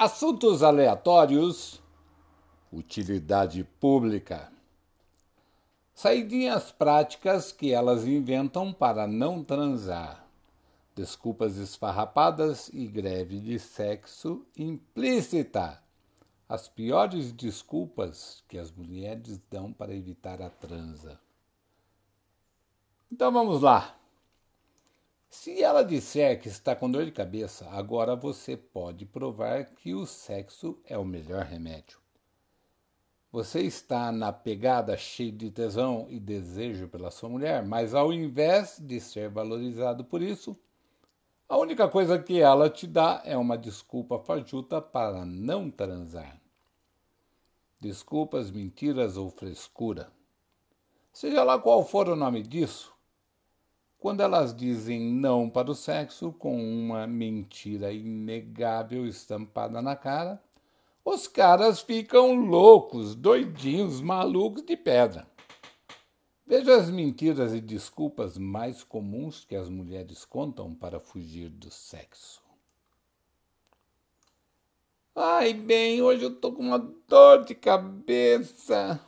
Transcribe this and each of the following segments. Assuntos aleatórios, utilidade pública, saidinhas práticas que elas inventam para não transar, desculpas esfarrapadas e greve de sexo implícita, as piores desculpas que as mulheres dão para evitar a transa. Então vamos lá. Se ela disser que está com dor de cabeça, agora você pode provar que o sexo é o melhor remédio. Você está na pegada cheia de tesão e desejo pela sua mulher, mas ao invés de ser valorizado por isso, a única coisa que ela te dá é uma desculpa fajuta para não transar. Desculpas, mentiras ou frescura. Seja lá qual for o nome disso, quando elas dizem não para o sexo com uma mentira inegável estampada na cara, os caras ficam loucos, doidinhos, malucos de pedra. Veja as mentiras e desculpas mais comuns que as mulheres contam para fugir do sexo. Ai, bem, hoje eu tô com uma dor de cabeça.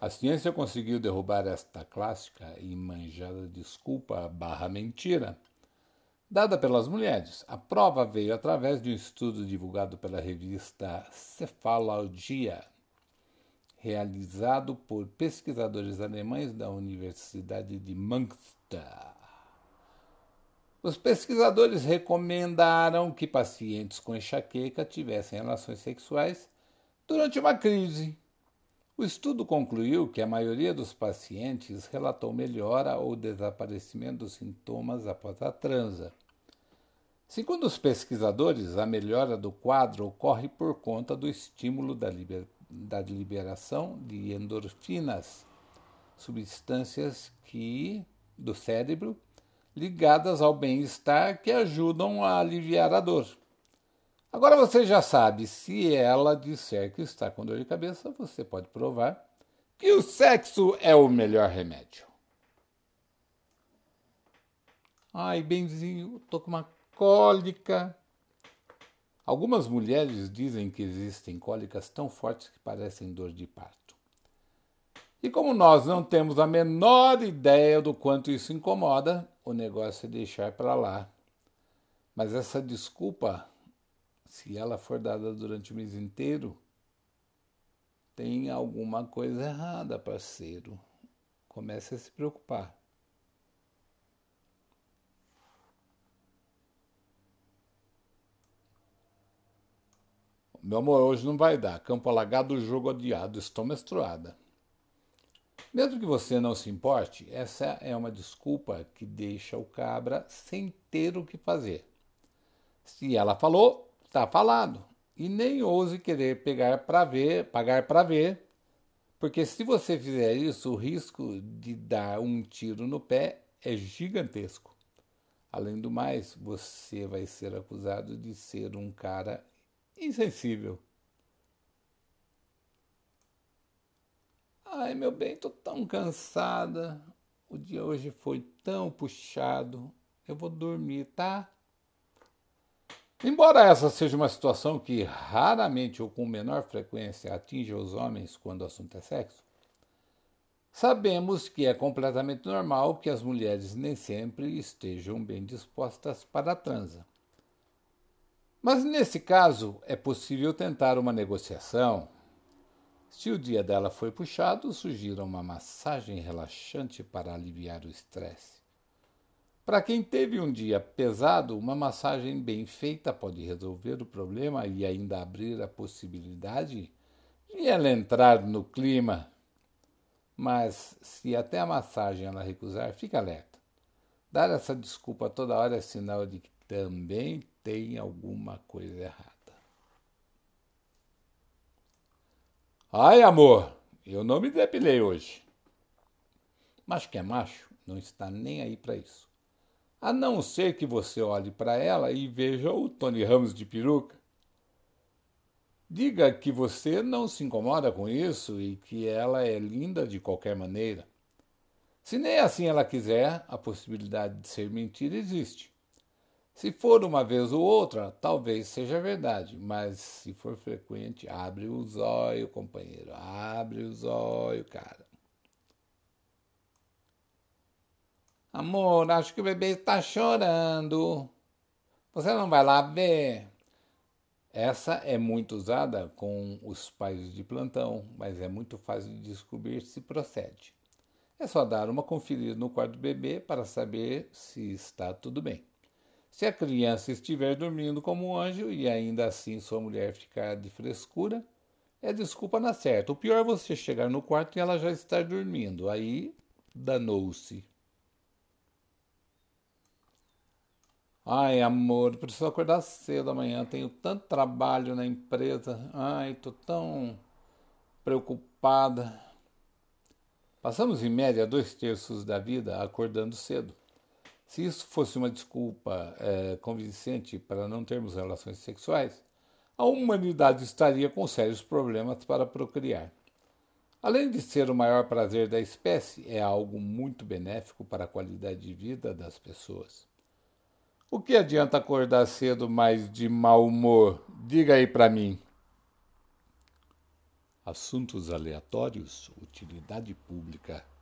A ciência conseguiu derrubar esta clássica e manjada desculpa / mentira dada pelas mulheres. A prova veio através de um estudo divulgado pela revista Cefalalgia, realizado por pesquisadores alemães da Universidade de Münster. Os pesquisadores recomendaram que pacientes com enxaqueca tivessem relações sexuais durante uma crise. O estudo concluiu que a maioria dos pacientes relatou melhora ou desaparecimento dos sintomas após a transa. Segundo os pesquisadores, a melhora do quadro ocorre por conta do estímulo da liberação de endorfinas, substâncias do cérebro ligadas ao bem-estar que ajudam a aliviar a dor. Agora você já sabe, se ela disser que está com dor de cabeça, você pode provar que o sexo é o melhor remédio. Ai, benzinho, tô com uma cólica. Algumas mulheres dizem que existem cólicas tão fortes que parecem dor de parto. E como nós não temos a menor ideia do quanto isso incomoda, o negócio é deixar para lá. Mas essa desculpa, se ela for dada durante o mês inteiro, tem alguma coisa errada, parceiro. Comece a se preocupar. Meu amor, hoje não vai dar. Campo alagado, jogo adiado, estou menstruada. Mesmo que você não se importe, essa é uma desculpa que deixa o cabra sem ter o que fazer. Se ela falou, está falado, e nem ouse querer pagar para ver, porque se você fizer isso, o risco de dar um tiro no pé é gigantesco. Além do mais, você vai ser acusado de ser um cara insensível. Ai, meu bem, tô tão cansada, o dia hoje foi tão puxado, eu vou dormir, tá? Embora essa seja uma situação que raramente ou com menor frequência atinge os homens quando o assunto é sexo, sabemos que é completamente normal que as mulheres nem sempre estejam bem dispostas para a transa. Mas nesse caso é possível tentar uma negociação. Se o dia dela foi puxado, sugira uma massagem relaxante para aliviar o estresse. Para quem teve um dia pesado, uma massagem bem feita pode resolver o problema e ainda abrir a possibilidade de ela entrar no clima. Mas se até a massagem ela recusar, fica alerta. Dar essa desculpa toda hora é sinal de que também tem alguma coisa errada. Ai, amor, eu não me depilei hoje. Macho que é macho, não está nem aí para isso. A não ser que você olhe para ela e veja o Tony Ramos de peruca. Diga que você não se incomoda com isso e que ela é linda de qualquer maneira. Se nem assim ela quiser, a possibilidade de ser mentira existe. Se for uma vez ou outra, talvez seja verdade, mas se for frequente, abre o zóio, companheiro, abre o zóio, cara. Amor, acho que o bebê está chorando. Você não vai lá ver? Essa é muito usada com os pais de plantão, mas é muito fácil de descobrir se procede. É só dar uma conferida no quarto do bebê para saber se está tudo bem. Se a criança estiver dormindo como um anjo e ainda assim sua mulher ficar de frescura, é desculpa na certa. O pior é você chegar no quarto e ela já estar dormindo. Aí danou-se. Ai, amor, preciso acordar cedo amanhã, tenho tanto trabalho na empresa. Ai, tô tão preocupada. Passamos em média 2/3 da vida acordando cedo. Se isso fosse uma desculpa convincente para não termos relações sexuais, a humanidade estaria com sérios problemas para procriar. Além de ser o maior prazer da espécie, é algo muito benéfico para a qualidade de vida das pessoas. O que adianta acordar cedo, mas de mau humor? Diga aí pra mim. Assuntos aleatórios, utilidade pública.